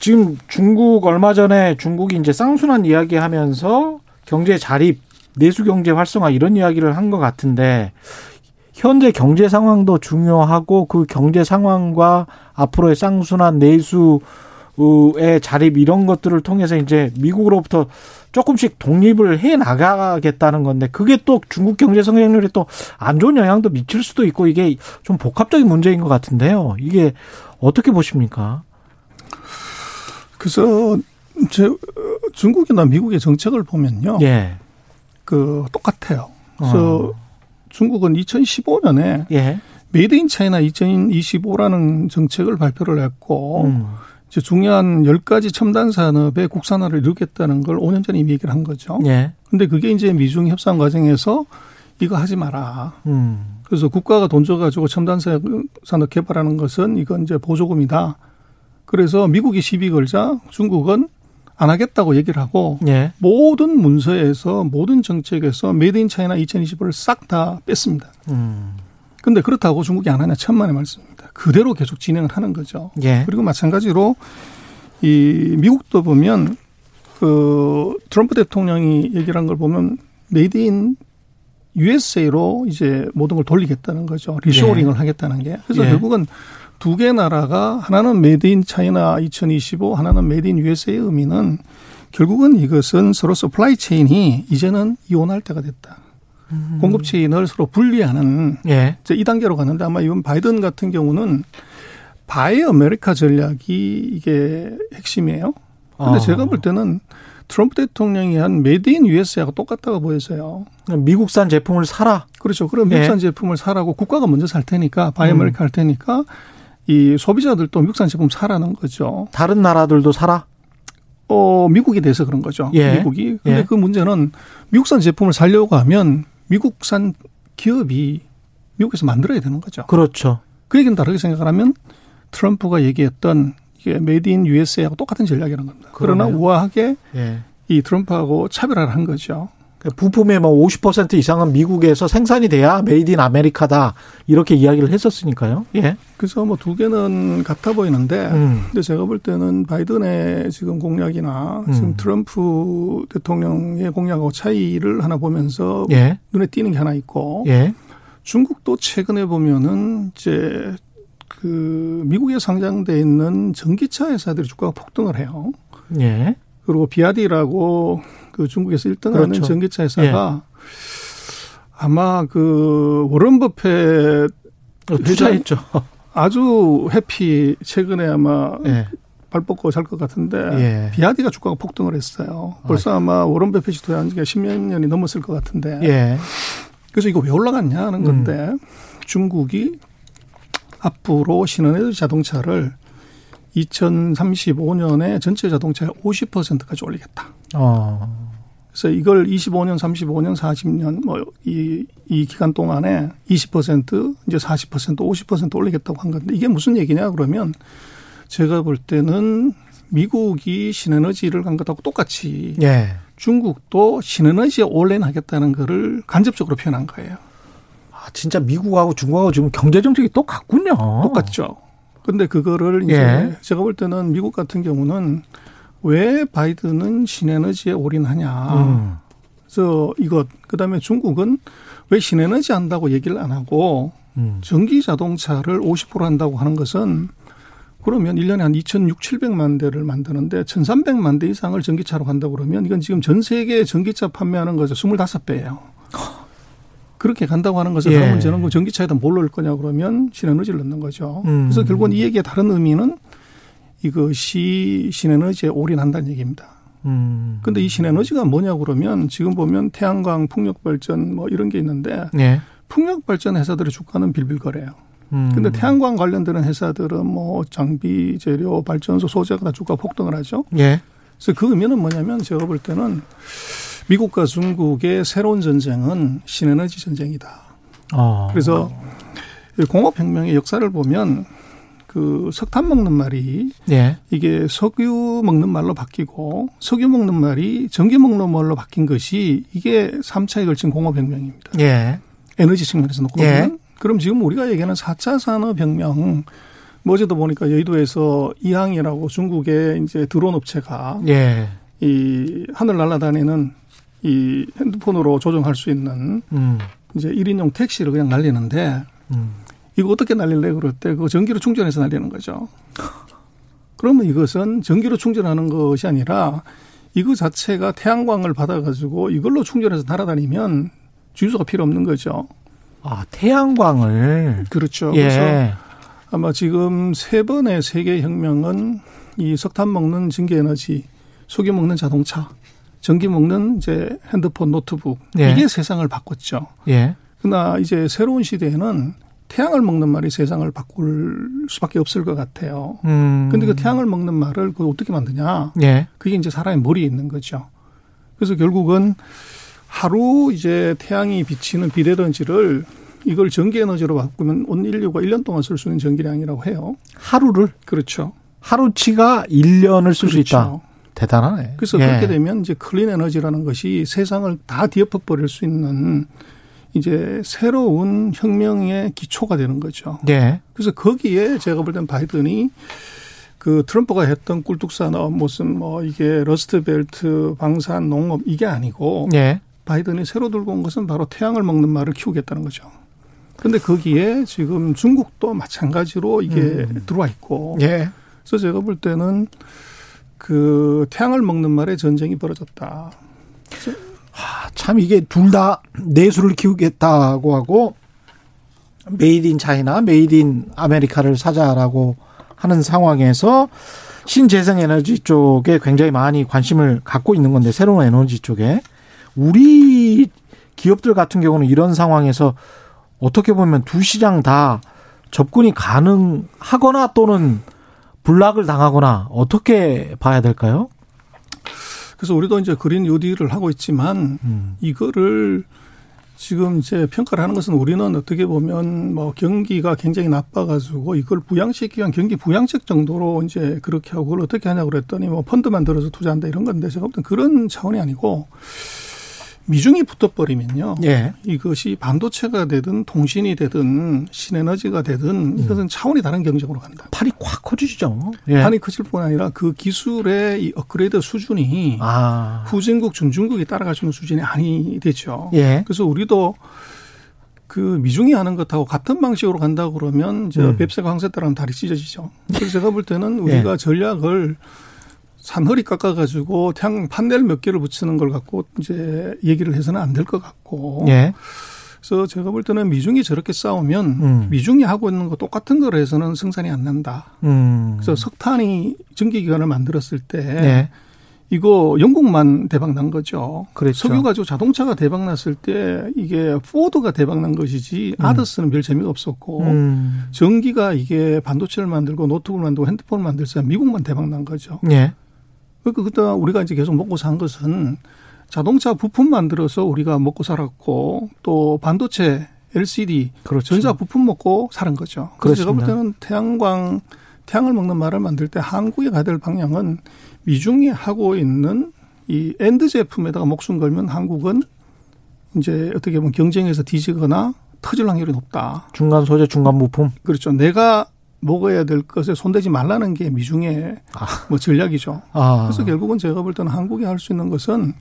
지금 중국 얼마 전에 중국이 이제 쌍순환 이야기하면서 경제 자립, 내수 경제 활성화 이런 이야기를 한 것 같은데 현재 경제 상황도 중요하고 그 경제 상황과 앞으로의 쌍순환 내수의 자립 이런 것들을 통해서 이제 미국으로부터 조금씩 독립을 해 나가겠다는 건데 그게 또 중국 경제 성장률에 또 안 좋은 영향도 미칠 수도 있고 이게 좀 복합적인 문제인 것 같은데요. 이게 어떻게 보십니까? 그래서 중국이나 미국의 정책을 보면요. 예. 그 똑같아요. 그래서 중국은 2015년에 예. 메이드 인 차이나 2025라는 정책을 발표를 했고 이제 중요한 10가지 첨단 산업의 국산화를 이루겠다는 걸 5년 전에 이미 얘기를 한 거죠. 그런데 예. 그게 이제 미중 협상 과정에서 이거 하지 마라. 그래서 국가가 돈 줘가지고 첨단 산업 개발하는 것은 이건 이제 보조금이다. 그래서 미국이 시비 걸자 중국은 안 하겠다고 얘기를 하고 예. 모든 문서에서 모든 정책에서 메이드 인 차이나 2025를 싹 다 뺐습니다. 그런데 그렇다고 중국이 안 하냐 천만의 말씀입니다. 그대로 계속 진행을 하는 거죠. 예. 그리고 마찬가지로 이 미국도 보면 그 트럼프 대통령이 얘기를 한 걸 보면 메이드 인 USA로 이제 모든 걸 돌리겠다는 거죠. 리쇼어링을 예. 하겠다는 게. 그래서 예. 결국은 두 개 나라가 하나는 메이드 인 차이나 2025 하나는 메이드 인 USA의 의미는 결국은 이것은 서로 서플라이 체인이 이제는 이혼할 때가 됐다. 공급 체인을 서로 분리하는 예. 이제 이 단계로 가는데 아마 이번 바이든 같은 경우는 바이 아메리카 전략이 이게 핵심이에요. 그런데 제가 볼 때는 트럼프 대통령이 한 메이드 인 USA하고 똑같다고 보여서요. 미국산 제품을 사라. 그렇죠. 그럼 미국산 예. 제품을 사라고 국가가 먼저 살 테니까 바이 아메리카 할 테니까 이 소비자들도 미국산 제품 사라는 거죠. 다른 나라들도 사라? 미국에 대해서 그런 거죠. 예. 미국이. 근데 예. 그 문제는 미국산 제품을 사려고 하면 미국산 기업이 미국에서 만들어야 되는 거죠. 그렇죠. 그 얘기는 다르게 생각을 하면 트럼프가 얘기했던 이게 메이드 인 USA하고 똑같은 전략이라는 겁니다. 그러네요. 그러나 우아하게 예. 이 트럼프하고 차별화를 한 거죠. 부품의 뭐 50% 이상은 미국에서 생산이 돼야 메이드 인 아메리카다 이렇게 이야기를 했었으니까요. 예. 그래서 뭐 두 개는 같아 보이는데, 근데 제가 볼 때는 바이든의 지금 공약이나 지금 트럼프 대통령의 공약하고 차이를 하나 보면서 예. 눈에 띄는 게 하나 있고, 예. 중국도 최근에 보면은 이제 그 미국에 상장돼 있는 전기차 회사들이 주가가 폭등을 해요. 예. 그리고 비아디라고 그 중국에서 1등하는 그렇죠. 전기차 회사가 예. 아마 그 워런 버핏 투자했죠. 아주 해피 최근에 아마 예. 발 뻗고 잘 것 같은데 예. 비아디가 주가가 폭등을 했어요. 벌써 아마 워런 버핏이 투자한 지가 10몇 년이 넘었을 것 같은데. 예. 그래서 이거 왜 올라갔냐 하는 건데 중국이 앞으로 신원의 자동차를 2035년에 전체 자동차의 50%까지 올리겠다. 그래서 이걸 25년, 35년, 40년 뭐 이 기간 동안에 20% 이제 40% 50% 올리겠다고 한 건데 이게 무슨 얘기냐 그러면 제가 볼 때는 미국이 신에너지를 간 것하고 똑같이 예. 중국도 신에너지에 올인하겠다는 거를 간접적으로 표현한 거예요. 아 진짜 미국하고 중국하고 지금 경제 정책이 똑같군요. 똑같죠. 근데 그거를 이제 예. 제가 볼 때는 미국 같은 경우는 왜 바이든은 신에너지에 올인하냐. 그래서 이것 그다음에 중국은 왜 신에너지 한다고 얘기를 안 하고 전기 자동차를 50% 한다고 하는 것은 그러면 1년에 한 2,600~2,700만 대를 만드는데 1,300만 대 이상을 전기차로 간다고 그러면 이건 지금 전 세계 전기차 판매하는 것의 25배예요. 그렇게 간다고 하는 것은 예. 다른 문제는 전기차에다 뭘 넣을 거냐 그러면 신에너지를 넣는 거죠. 그래서 결국은 이 얘기의 다른 의미는 이것이 신에너지에 올인한다는 얘기입니다. 그런데 이 신에너지가 뭐냐 그러면 지금 보면 태양광 풍력발전 뭐 이런 게 있는데 예. 풍력발전 회사들의 주가는 빌빌거려요. 그런데 태양광 관련되는 회사들은 뭐 장비, 재료, 발전소, 소재가 다 주가 폭등을 하죠. 예. 그래서 그 의미는 뭐냐면 제가 볼 때는 미국과 중국의 새로운 전쟁은 신에너지 전쟁이다. 그래서 공업혁명의 역사를 보면 그 석탄 먹는 말이 예. 이게 석유 먹는 말로 바뀌고 석유 먹는 말이 전기 먹는 말로 바뀐 것이 이게 3차에 걸친 공업혁명입니다. 예. 에너지 측면에서 놓고 보면. 예. 그럼 지금 우리가 얘기하는 4차 산업혁명 뭐 어제도 보니까 여의도에서 이항이라고 중국의 이제 드론 업체가 예. 이 하늘 날아다니는 이 핸드폰으로 조종할 수 있는 이제 1인용 택시를 그냥 날리는데 이거 어떻게 날릴래 그럴 때 그거 전기로 충전해서 날리는 거죠. 그러면 이것은 전기로 충전하는 것이 아니라 이거 자체가 태양광을 받아가지고 이걸로 충전해서 날아다니면 주유소가 필요 없는 거죠. 아, 태양광을. 그렇죠. 예. 그래서 아마 지금 세 번의 세계 혁명은 이 석탄 먹는 전기 에너지, 석유 먹는 자동차, 전기 먹는 이제 핸드폰, 노트북 예. 이게 세상을 바꿨죠. 예. 그러나 이제 새로운 시대에는 태양을 먹는 말이 세상을 바꿀 수밖에 없을 것 같아요. 그런데 그 태양을 먹는 말을 그걸 어떻게 만드냐? 예. 그게 이제 사람의 머리에 있는 거죠. 그래서 결국은 하루 이제 태양이 비치는 비대던지를 이걸 전기에너지로 바꾸면 온 인류가 1년 동안 쓸 수 있는 전기량이라고 해요. 하루를? 그렇죠. 하루치가 1년을 쓸 수 그렇죠. 있다. 대단하네. 그래서 예. 그렇게 되면 이제 클린 에너지라는 것이 세상을 다 뒤엎어버릴 수 있는 이제 새로운 혁명의 기초가 되는 거죠. 예. 그래서 거기에 제가 볼 땐 바이든이 그 트럼프가 했던 꿀뚝산업 무슨 뭐 이게 러스트벨트 방산 농업 이게 아니고 예. 바이든이 새로 들고 온 것은 바로 태양을 먹는 말을 키우겠다는 거죠. 그런데 거기에 지금 중국도 마찬가지로 이게 들어와 있고. 예. 그래서 제가 볼 때는 그 태양을 먹는 말에 전쟁이 벌어졌다. 하, 참 이게 둘 다 내수를 키우겠다고 하고 메이드 인 차이나 메이드 인 아메리카를 사자라고 하는 상황에서 신재생 에너지 쪽에 굉장히 많이 관심을 갖고 있는 건데 새로운 에너지 쪽에. 우리 기업들 같은 경우는 이런 상황에서 어떻게 보면 두 시장 다 접근이 가능하거나 또는 블락을 당하거나 어떻게 봐야 될까요? 그래서 우리도 이제 그린 뉴딜을 하고 있지만 이거를 지금 이제 평가를 하는 것은 우리는 어떻게 보면 뭐 경기가 굉장히 나빠가지고 이걸 부양시키기 위한 경기 부양책 정도로 이제 그렇게 하고 그걸 어떻게 하냐고 그랬더니 뭐 펀드 만들어서 투자한다 이런 건데 제가 볼 땐 그런 차원이 아니고 미중이 붙어버리면요. 예. 이것이 반도체가 되든 통신이 되든 신에너지가 되든 이것은 차원이 다른 경쟁으로 간다. 팔이 확 커지죠. 예. 판이 커질 뿐 아니라 그 기술의 이 업그레이드 수준이 아. 후진국, 준중국이 따라갈 수 있는 수준이 아니 되죠. 예. 그래서 우리도 그 미중이 하는 것하고 같은 방식으로 간다고 그러면 이제 뱁새가 황새따라면 다리 찢어지죠. 그래서 제가 볼 때는 우리가 예. 전략을 산허리 깎아가지고 태양 판넬 몇 개를 붙이는 걸 갖고 이제 얘기를 해서는 안 될 것 같고. 예. 그래서 제가 볼 때는 미중이 저렇게 싸우면 미중이 하고 있는 거 똑같은 걸 해서는 승산이 안 난다. 그래서 석탄이 전기기관을 만들었을 때 예. 이거 영국만 대박 난 거죠. 그렇죠. 석유 가지고 자동차가 대박 났을 때 이게 포드가 대박 난 것이지 아더스는 별 재미가 없었고 전기가 이게 반도체를 만들고 노트북을 만들고 핸드폰을 만들 때 미국만 대박 난 거죠. 예. 그러니까 그때 우리가 이제 계속 먹고 산 것은 자동차 부품 만들어서 우리가 먹고 살았고 또 반도체, LCD, 그렇죠. 전자 부품 먹고 사는 거죠. 그래서 그렇습니다. 제가 볼 때는 태양을 먹는 말을 만들 때 한국이 가야 될 방향은 미중이 하고 있는 이 엔드 제품에다가 목숨 걸면 한국은 이제 어떻게 보면 경쟁에서 뒤지거나 터질 확률이 높다. 중간 소재, 중간 부품. 그렇죠. 내가 먹어야 될 것에 손대지 말라는 게 미중의 뭐 전략이죠. 그래서 결국은 제가 볼 때는 한국이 할 수 있는 것은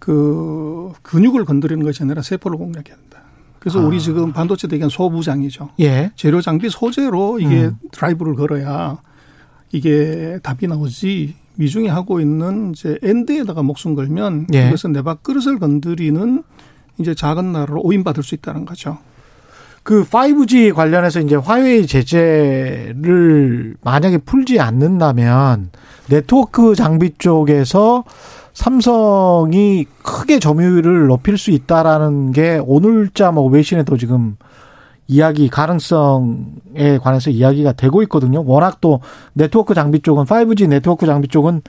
그 근육을 건드리는 것이 아니라 세포를 공략해야 된다. 그래서 우리 지금 반도체 대기한 소부장이죠. 예. 재료, 장비, 소재로 이게 드라이브를 걸어야 이게 답이 나오지. 미중이 하고 있는 이제 엔드에다가 목숨 걸면 예. 이것은 내 밥그릇을 건드리는 이제 작은 나라로 오인받을 수 있다는 거죠. 그 5G 관련해서 이제 화웨이 제재를 만약에 풀지 않는다면 네트워크 장비 쪽에서 삼성이 크게 점유율을 높일 수 있다라는 게 오늘자 뭐 외신에도 지금 이야기 가능성에 관해서 이야기가 되고 있거든요. 워낙 또 네트워크 장비 쪽은 5G 네트워크 장비 쪽은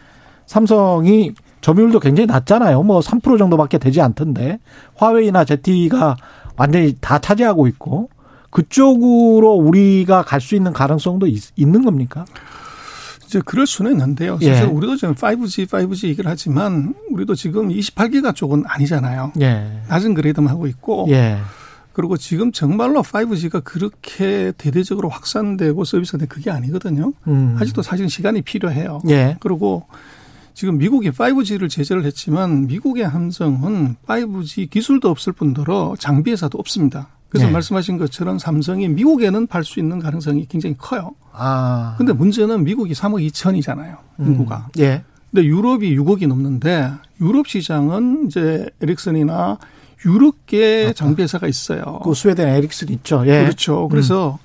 삼성이 점유율도 굉장히 낮잖아요. 뭐 3% 정도밖에 되지 않던데 화웨이나 ZTE가 완전히 다 차지하고 있고 그쪽으로 우리가 갈 수 있는 가능성도 있는 겁니까? 이제 그럴 수는 있는데요. 사실 우리도 지금 5G 얘기를 하지만 우리도 지금 28기가 쪽은 아니잖아요. 낮은 그레이드만 하고 있고. 그리고 지금 정말로 5G가 그렇게 대대적으로 확산되고 서비스는 그게 아니거든요. 아직도 사실 시간이 필요해요. 그리고 지금 미국이 5G를 제재를 했지만 미국의 함정은 5G 기술도 없을 뿐더러 장비 회사도 없습니다. 그래서 말씀하신 것처럼 삼성이 미국에는 팔 수 있는 가능성이 굉장히 커요. 근데 문제는 미국이 3억 2천이잖아요. 인구가. 근데 유럽이 6억이 넘는데 유럽 시장은 이제 에릭슨이나 유럽계 장비 회사가 있어요. 그 스웨덴 에릭슨 있죠. 그렇죠. 그래서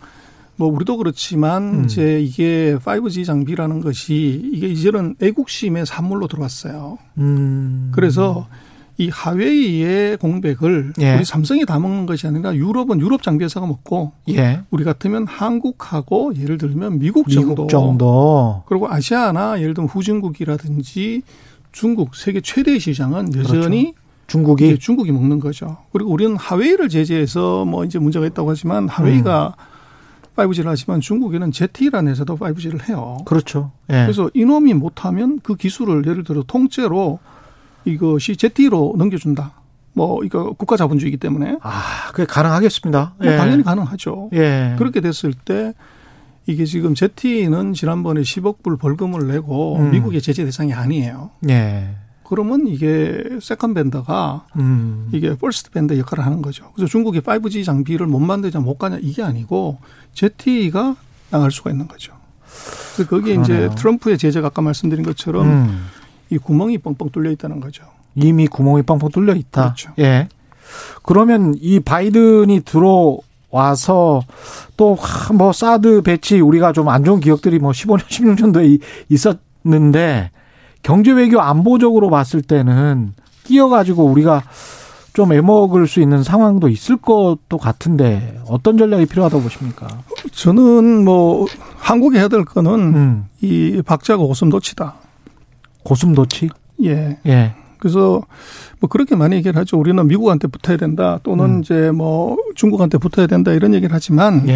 뭐 우리도 그렇지만 이제 이게 5G 장비라는 것이 이게 이제는 애국심의 산물로 들어왔어요. 그래서 이 하웨이의 공백을 우리 삼성이 다 먹는 것이 아니라 유럽은 유럽 장비 회사가 먹고 우리 같으면 한국하고 예를 들면 미국 정도 그리고 아시아나 예를 들면 후진국이라든지 중국 세계 최대의 시장은 여전히 중국이 먹는 거죠. 그리고 우리는 하웨이를 제재해서 뭐 이제 문제가 있다고 하지만 하웨이가 5G를 하지만 중국에는 ZTE라는 회사도 5G를 해요. 그래서 이놈이 못하면 그 기술을 예를 들어 통째로 이것이 ZTE로 넘겨준다. 뭐 이거 국가 자본주의이기 때문에. 그게 가능하겠습니다. 뭐 당연히 가능하죠. 그렇게 됐을 때 이게 지금 ZTE는 지난번에 10억 불 벌금을 내고 미국의 제재 대상이 아니에요. 그러면 이게 세컨 밴더가 이게 퍼스트 밴더 역할을 하는 거죠. 그래서 중국이 5G 장비를 못 만들자 못 가냐 이게 아니고 ZTE가 나갈 수가 있는 거죠. 그래서 거기에 이제 트럼프의 제재가 아까 말씀드린 것처럼 이 구멍이 뻥뻥 뚫려 있다는 거죠. 이미 구멍이 뻥뻥 뚫려 있다. 그러면 이 바이든이 들어와서 또 뭐 사드 배치 우리가 좀 안 좋은 기억들이 뭐 15년, 16년도에 있었는데 경제 외교 안보적으로 봤을 때는 끼어가지고 우리가 좀 애먹을 수 있는 상황도 있을 것도 같은데 어떤 전략이 필요하다고 보십니까? 저는 뭐 한국이 해야 될 거는 이 박자가 고슴도치다. 고슴도치? 그래서 뭐 그렇게 많이 얘기를 하죠. 우리는 미국한테 붙어야 된다 또는 이제 뭐 중국한테 붙어야 된다 이런 얘기를 하지만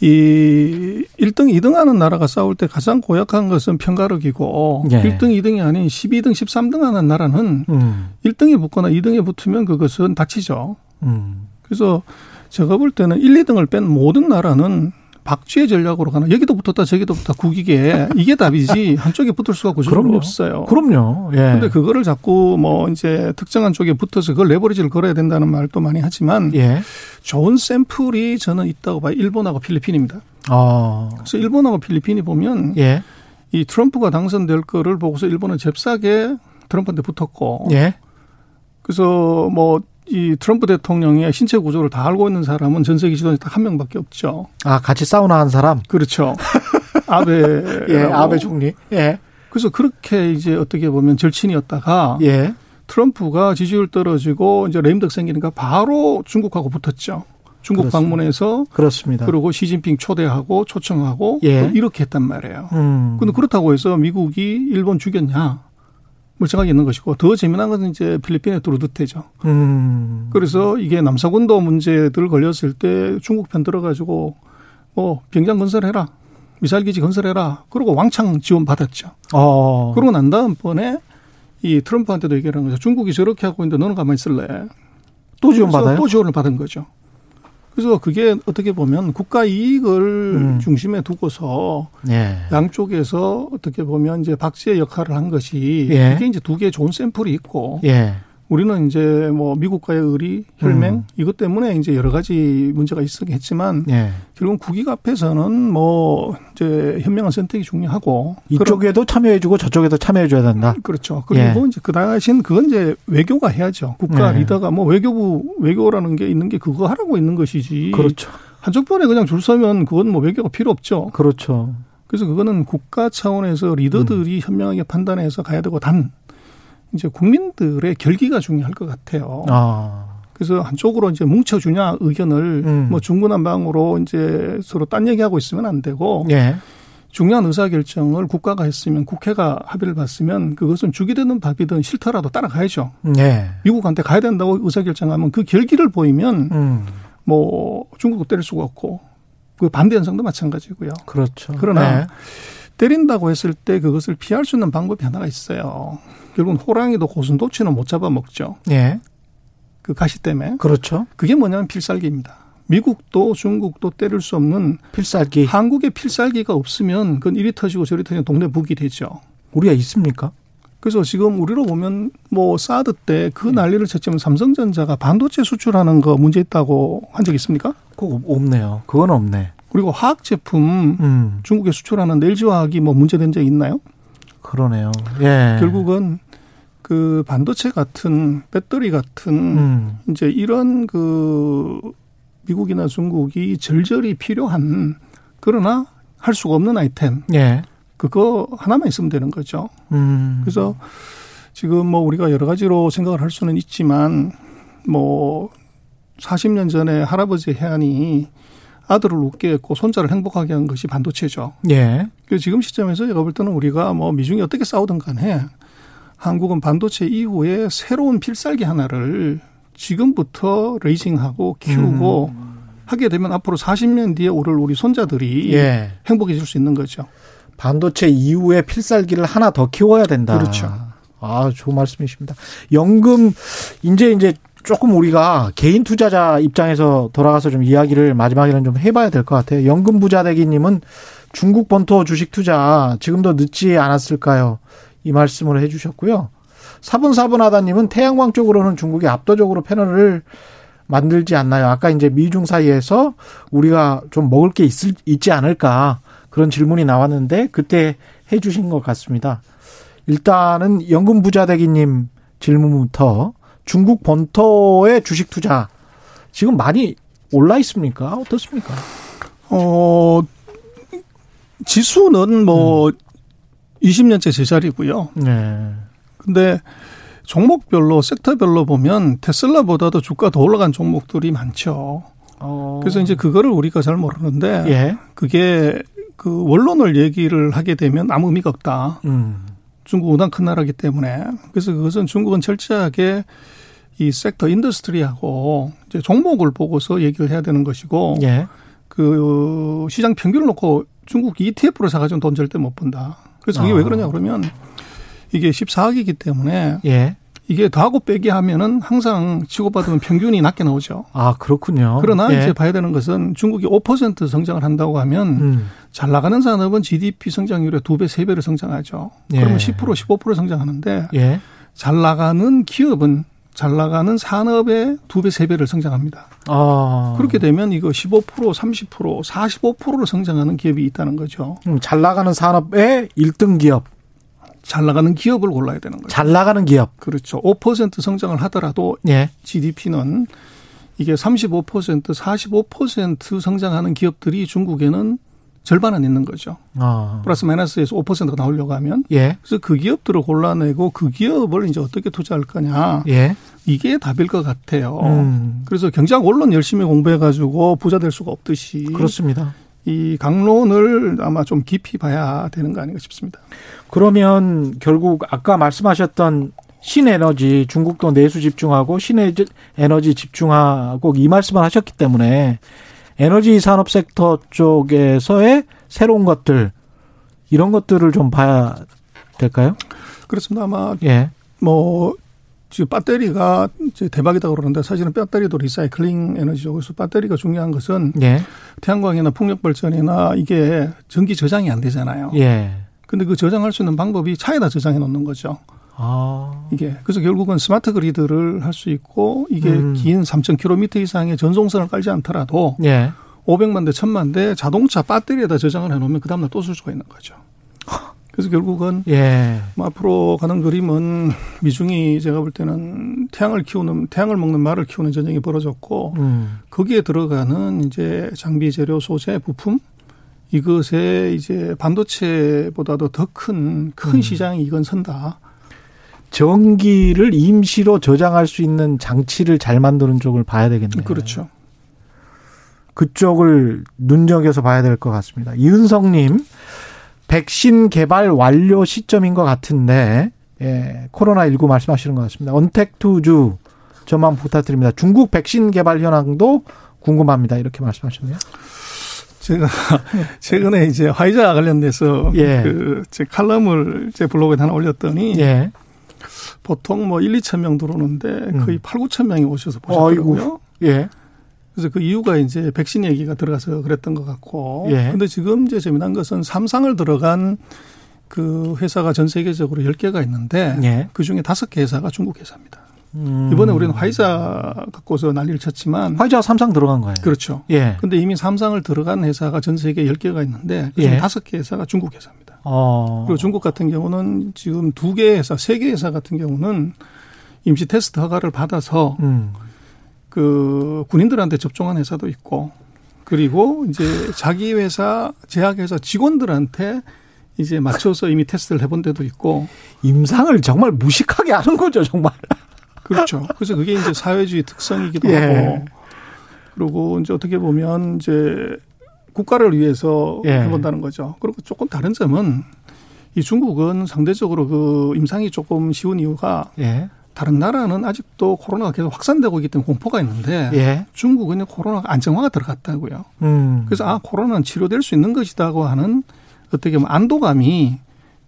이 1등, 2등 하는 나라가 싸울 때 가장 고약한 것은 편가르기고 1등, 2등이 아닌 12등, 13등 하는 나라는 1등에 붙거나 2등에 붙으면 그것은 다치죠. 그래서 제가 볼 때는 1, 2등을 뺀 모든 나라는 박쥐의 전략으로 가나 여기도 붙었다 저기도 붙었다 국익에 이게 답이지 한쪽에 붙을 수가 고집으로 없어요. 그런데 그거를 자꾸 뭐 이제 특정한 쪽에 붙어서 그걸 레버리지를 걸어야 된다는 말도 많이 하지만 좋은 샘플이 저는 있다고 봐요. 일본하고 필리핀입니다. 그래서 일본하고 필리핀이 보면 이 트럼프가 당선될 거를 보고서 일본은 잽싸게 트럼프한테 붙었고 그래서 뭐 이 트럼프 대통령의 신체 구조를 다 알고 있는 사람은 전 세계 지도에 딱 한 명밖에 없죠. 같이 사우나 한 사람? 그렇죠. 아베. 아베 총리. 그래서 그렇게 이제 어떻게 보면 절친이었다가 트럼프가 지지율 떨어지고 이제 레임덕 생기니까 바로 중국하고 붙었죠. 중국 방문해서. 그리고 시진핑 초대하고 초청하고 이렇게 했단 말이에요. 그런데 그렇다고 해서 미국이 일본 죽였냐? 물정하게 있는 것이고 더 재미난 것은 이제 필리핀의 두루두태죠. 그래서 이게 남사군도 문제들 걸렸을 때 중국 편 들어가지고 뭐 병장 건설해라. 미사일 기지 건설해라. 그러고 왕창 지원 받았죠. 그러고 난 다음번에 이 트럼프한테도 얘기를 한 거죠. 중국이 저렇게 하고 있는데 너는 가만히 있을래. 또 지원 받아요? 또 지원을 받은 거죠. 그래서 그게 어떻게 보면 국가 이익을 중심에 두고서 양쪽에서 어떻게 보면 이제 박쥐의 역할을 한 것이 이게 이제 두 개의 좋은 샘플이 있고 우리는 이제 뭐 미국과의 의리, 혈맹 이것 때문에 이제 여러 가지 문제가 있었겠지만 결국은 국익 앞에서는 뭐 이제 현명한 선택이 중요하고 이쪽에도 참여해주고 저쪽에도 참여해줘야 된다. 그리고 이제 그 당시엔 그건 이제 외교가 해야죠. 국가 리더가 뭐 외교부 외교라는 게 있는 게 그거 하라고 있는 것이지. 한쪽 편에 그냥 줄 서면 그건 뭐 외교가 필요 없죠. 그래서 그거는 국가 차원에서 리더들이 현명하게 판단해서 가야 되고 단. 이제 국민들의 결기가 중요할 것 같아요. 그래서 한쪽으로 이제 뭉쳐주냐 의견을 뭐 중구난방으로 이제 서로 딴 얘기하고 있으면 안 되고 중요한 의사결정을 국가가 했으면 국회가 합의를 봤으면 그것은 죽이든 밥이든 싫더라도 따라가야죠. 미국한테 가야 된다고 의사결정하면 그 결기를 보이면 뭐 중국도 때릴 수가 없고 그 반대 현상도 마찬가지고요. 그렇죠. 그러나 네. 때린다고 했을 때 그것을 피할 수 있는 방법이 하나가 있어요. 결국은 호랑이도 고슴도치는 못 잡아먹죠. 예. 그 가시 때문에. 그렇죠. 그게 뭐냐면 필살기입니다. 미국도 중국도 때릴 수 없는 필살기. 한국의 필살기가 없으면 그건 이리 터지고 저리 터지는 동네 북이 되죠. 우리가 있습니까? 그래서 지금 우리로 보면 뭐 사드 때 그 난리를 쳤지만 삼성전자가 반도체 수출하는 거 문제 있다고 한 적 있습니까? 그거 없네요. 그건 없네. 그리고 화학 제품 중국에 수출하는 LG화학이 뭐 문제된 적 있나요? 그러네요. 예. 결국은 그 반도체 같은 배터리 같은 이제 이런 그 미국이나 중국이 절절히 필요한 그러나 할 수가 없는 아이템. 예. 그거 하나만 있으면 되는 거죠. 그래서 지금 뭐 우리가 여러 가지로 생각을 할 수는 있지만 뭐 40년 전에 할아버지 해안이 아들을 웃게 했고 손자를 행복하게 한 것이 반도체죠. 예. 그래서 지금 시점에서 제가 볼 때는 우리가 뭐 미중이 어떻게 싸우든 간에 한국은 반도체 이후에 새로운 필살기 하나를 지금부터 레이징하고 키우고 하게 되면 앞으로 40년 뒤에 오를 우리 손자들이 예. 행복해질 수 있는 거죠. 반도체 이후에 필살기를 하나 더 키워야 된다. 그렇죠. 아, 좋은 말씀이십니다. 연금 이제 조금 우리가 개인 투자자 입장에서 돌아가서 좀 이야기를 마지막에는 좀 해봐야 될 것 같아요. 연금 부자대기님은 중국 본토 주식 투자 지금도 늦지 않았을까요? 이 말씀을 해주셨고요. 사분사분하다님은 태양광 쪽으로는 중국이 압도적으로 패널을 만들지 않나요? 아까 이제 미중 사이에서 우리가 좀 먹을 게 있지 않을까 그런 질문이 나왔는데 그때 해주신 것 같습니다. 일단은 연금 부자대기님 질문부터. 중국 본토의 주식 투자 지금 많이 올라 있습니까? 어떻습니까? 지수는 뭐 20년째 제자리고요. 네. 근데 종목별로 섹터별로 보면 테슬라보다도 주가 더 올라간 종목들이 많죠. 그래서 이제 그거를 우리가 잘 모르는데 예. 그게 그 원론을 얘기를 하게 되면 아무 의미가 없다. 중국 워낙 큰 나라이기 때문에 그래서 그것은 중국은 철저하게 이 섹터 인더스트리하고 이제 종목을 보고서 얘기를 해야 되는 것이고 예. 그 시장 평균을 놓고 중국 ETF로 사가지고 돈 절대 못 번다. 그래서 그게 왜 그러냐 그러면 이게 14억이기 때문에 예. 이게 더하고 빼기 하면은 항상 치고받으면 평균이 낮게 나오죠. 아, 그렇군요. 그러나 예. 이제 봐야 되는 것은 중국이 5% 성장을 한다고 하면 잘 나가는 산업은 GDP 성장률의 2배, 3배를 성장하죠. 예. 그러면 10%, 15% 성장하는데 예. 잘 나가는 기업은 잘 나가는 산업의 2배, 3배를 성장합니다. 아. 그렇게 되면 이거 15%, 30%, 45%를 성장하는 기업이 있다는 거죠. 잘 나가는 산업의 1등 기업. 잘 나가는 기업을 골라야 되는 거죠. 잘 나가는 기업. 그렇죠. 5% 성장을 하더라도 예. GDP는 이게 35%, 45% 성장하는 기업들이 중국에는 절반은 있는 거죠. 플러스 마이너스에서 5%가 나오려고 하면. 예. 그래서 그 기업들을 골라내고 그 기업을 이제 어떻게 투자할 거냐. 예. 이게 답일 것 같아요. 그래서 경제학 원론 열심히 공부해가지고 부자 될 수가 없듯이. 그렇습니다. 이 강론을 아마 좀 깊이 봐야 되는 거 아닌가 싶습니다. 그러면 결국 아까 말씀하셨던 신에너지 중국도 내수 집중하고 신에너지 집중하고 이 말씀을 하셨기 때문에 에너지 산업 섹터 쪽에서의 새로운 것들 이런 것들을 좀 봐야 될까요? 그렇습니다. 아마 예. 뭐 지금 배터리가 이제 대박이다 그러는데 사실은 배터리도 리사이클링 에너지적으로서 배터리가 중요한 것은 예. 태양광이나 풍력발전이나 이게 전기 저장이 안 되잖아요. 예. 근데 그 저장할 수 있는 방법이 차에다 저장해 놓는 거죠. 아. 이게. 그래서 결국은 스마트 그리드를 할 수 있고 이게 긴 3,000km 이상의 전송선을 깔지 않더라도 예. 500만 대, 1,000만 대 자동차 배터리에다 저장을 해 놓으면 그 다음날 또 쓸 수가 있는 거죠. 그래서 결국은 예. 뭐 앞으로 가는 그림은 미중이 제가 볼 때는 태양을 먹는 말을 키우는 전쟁이 벌어졌고 거기에 들어가는 이제 장비, 재료, 소재, 부품 이것에 이제 반도체보다도 더 큰 시장이 이건 선다. 전기를 임시로 저장할 수 있는 장치를 잘 만드는 쪽을 봐야 되겠네요. 그렇죠. 그쪽을 눈여겨서 봐야 될 것 같습니다. 이은성님. 백신 개발 완료 시점인 것 같은데 예, 코로나19 말씀하시는 것 같습니다. 언택 투주 전망 부탁드립니다. 중국 백신 개발 현황도 궁금합니다. 이렇게 말씀하셨네요. 제가 최근에 이제 화이자 관련돼서 예. 그 제 칼럼을 제 블로그에 하나 올렸더니 예. 보통 뭐 1, 2천 명 들어오는데 거의 8, 9천 명이 오셔서 보셨더라고요. 예. 그래서 그 이유가 이제 백신 얘기가 들어가서 그랬던 것 같고. 예. 근데 지금 이제 재미난 것은 삼성을 들어간 그 회사가 전 세계적으로 10개가 있는데 예. 그중에 5개 회사가 중국 회사입니다. 이번에 우리는 화이자 갖고서 난리를 쳤지만. 화이자 삼성 들어간 거예요. 그렇죠. 예. 근데 이미 삼성을 들어간 회사가 전 세계 10개가 있는데 그중에 예. 5개 회사가 중국 회사입니다. 그리고 중국 같은 경우는 지금 2개 회사, 3개 회사 같은 경우는 임시 테스트 허가를 받아서 그 군인들한테 접종한 회사도 있고, 그리고 이제 자기 회사, 제약회사 직원들한테 이제 맞춰서 이미 테스트를 해본 데도 있고. 임상을 정말 무식하게 하는 거죠, 정말. 그렇죠. 그래서 그게 이제 사회주의 특성이기도 예. 하고, 그리고 이제 어떻게 보면 이제 국가를 위해서 예. 해본다는 거죠. 그리고 조금 다른 점은 이 중국은 상대적으로 그 임상이 조금 쉬운 이유가 예. 다른 나라는 아직도 코로나가 계속 확산되고 있기 때문에 공포가 있는데 예. 중국은 코로나가 안정화가 들어갔다고요. 그래서 아, 코로나는 치료될 수 있는 것이라고 하는 어떻게 보면 안도감이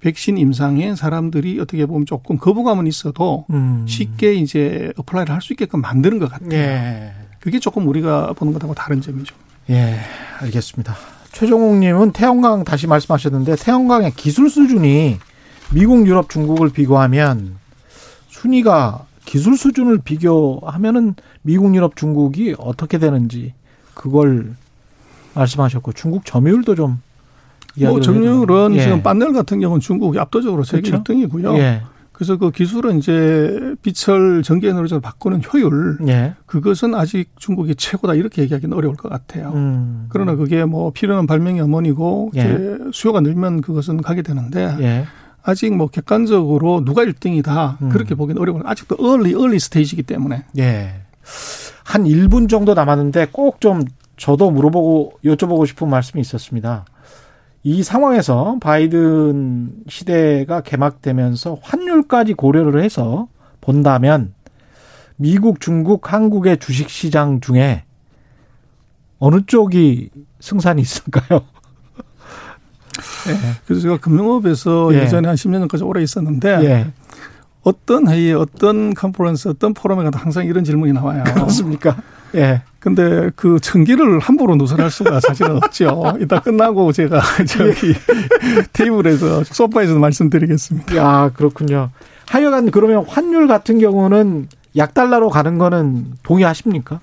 백신 임상에 사람들이 어떻게 보면 조금 거부감은 있어도 쉽게 이제 어플라이를 할 수 있게끔 만드는 것 같아요. 예. 그게 조금 우리가 보는 것하고 다른 점이죠. 예, 알겠습니다. 최종욱 님은 태양광 다시 말씀하셨는데 태양광의 기술 수준이 미국, 유럽, 중국을 비교하면 순위가 기술 수준을 비교하면은 미국, 유럽, 중국이 어떻게 되는지 그걸 말씀하셨고 중국 점유율도 좀 뭐 점유율은 예. 지금 빤넬 같은 경우는 중국이 압도적으로 세계 그렇죠? 1등이고요. 예. 그래서 그 기술은 이제 빛을 전기에너지로 바꾸는 효율 예. 그것은 아직 중국이 최고다 이렇게 얘기하기는 어려울 것 같아요. 그러나 그게 뭐 필요는 발명의 어머니고 예. 이제 수요가 늘면 그것은 가게 되는데 예. 아직 뭐 객관적으로 누가 1등이다 그렇게 보기는 어려워요. 아직도 early 스테이지이기 때문에. 예. 한 1분 정도 남았는데 꼭 좀 저도 물어보고 여쭤보고 싶은 말씀이 있었습니다. 이 상황에서 바이든 시대가 개막되면서 환율까지 고려를 해서 본다면 미국, 중국, 한국의 주식시장 중에 어느 쪽이 승산이 있을까요? 네. 그래서 제가 금융업에서 예. 예전에 한 10년 전까지 오래 있었는데 예. 어떤 회의에 어떤 컨퍼런스 어떤 포럼에 가도 항상 이런 질문이 나와요. 그렇습니까? 예. 근데 그 전기를 함부로 누설할 수가 사실은 없죠. 이따 끝나고 제가 저기 테이블에서 소파에서 말씀드리겠습니다. 야, 그렇군요. 하여간 그러면 환율 같은 경우는 약달러로 가는 거는 동의하십니까?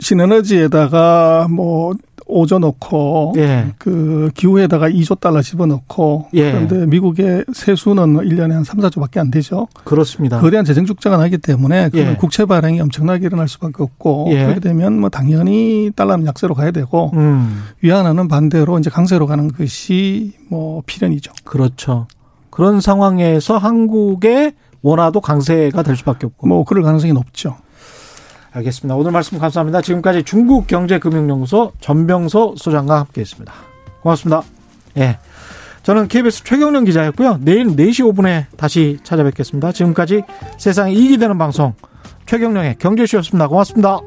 신에너지에다가 뭐 5조 넣고 예. 그 기후에다가 2조 달러 집어넣고 예. 그런데 미국의 세수는 1년에 한 3, 4조밖에 안 되죠. 그렇습니다. 거대한 재정축자가 나기 때문에 예. 국채 발행이 엄청나게 일어날 수밖에 없고 예. 그렇게 되면 뭐 당연히 달러는 약세로 가야 되고 위안화는 반대로 이제 강세로 가는 것이 뭐 필연이죠. 그렇죠. 그런 상황에서 한국의 원화도 강세가 될 수밖에 없고 뭐 그럴 가능성이 높죠. 알겠습니다. 오늘 말씀 감사합니다. 지금까지 중국경제금융연구소 전병서 소장과 함께했습니다. 고맙습니다. 예, 저는 KBS 최경령 기자였고요. 내일 4시 5분에 다시 찾아뵙겠습니다. 지금까지 세상에 이익이 되는 방송 최경령의 경제쇼였습니다. 고맙습니다.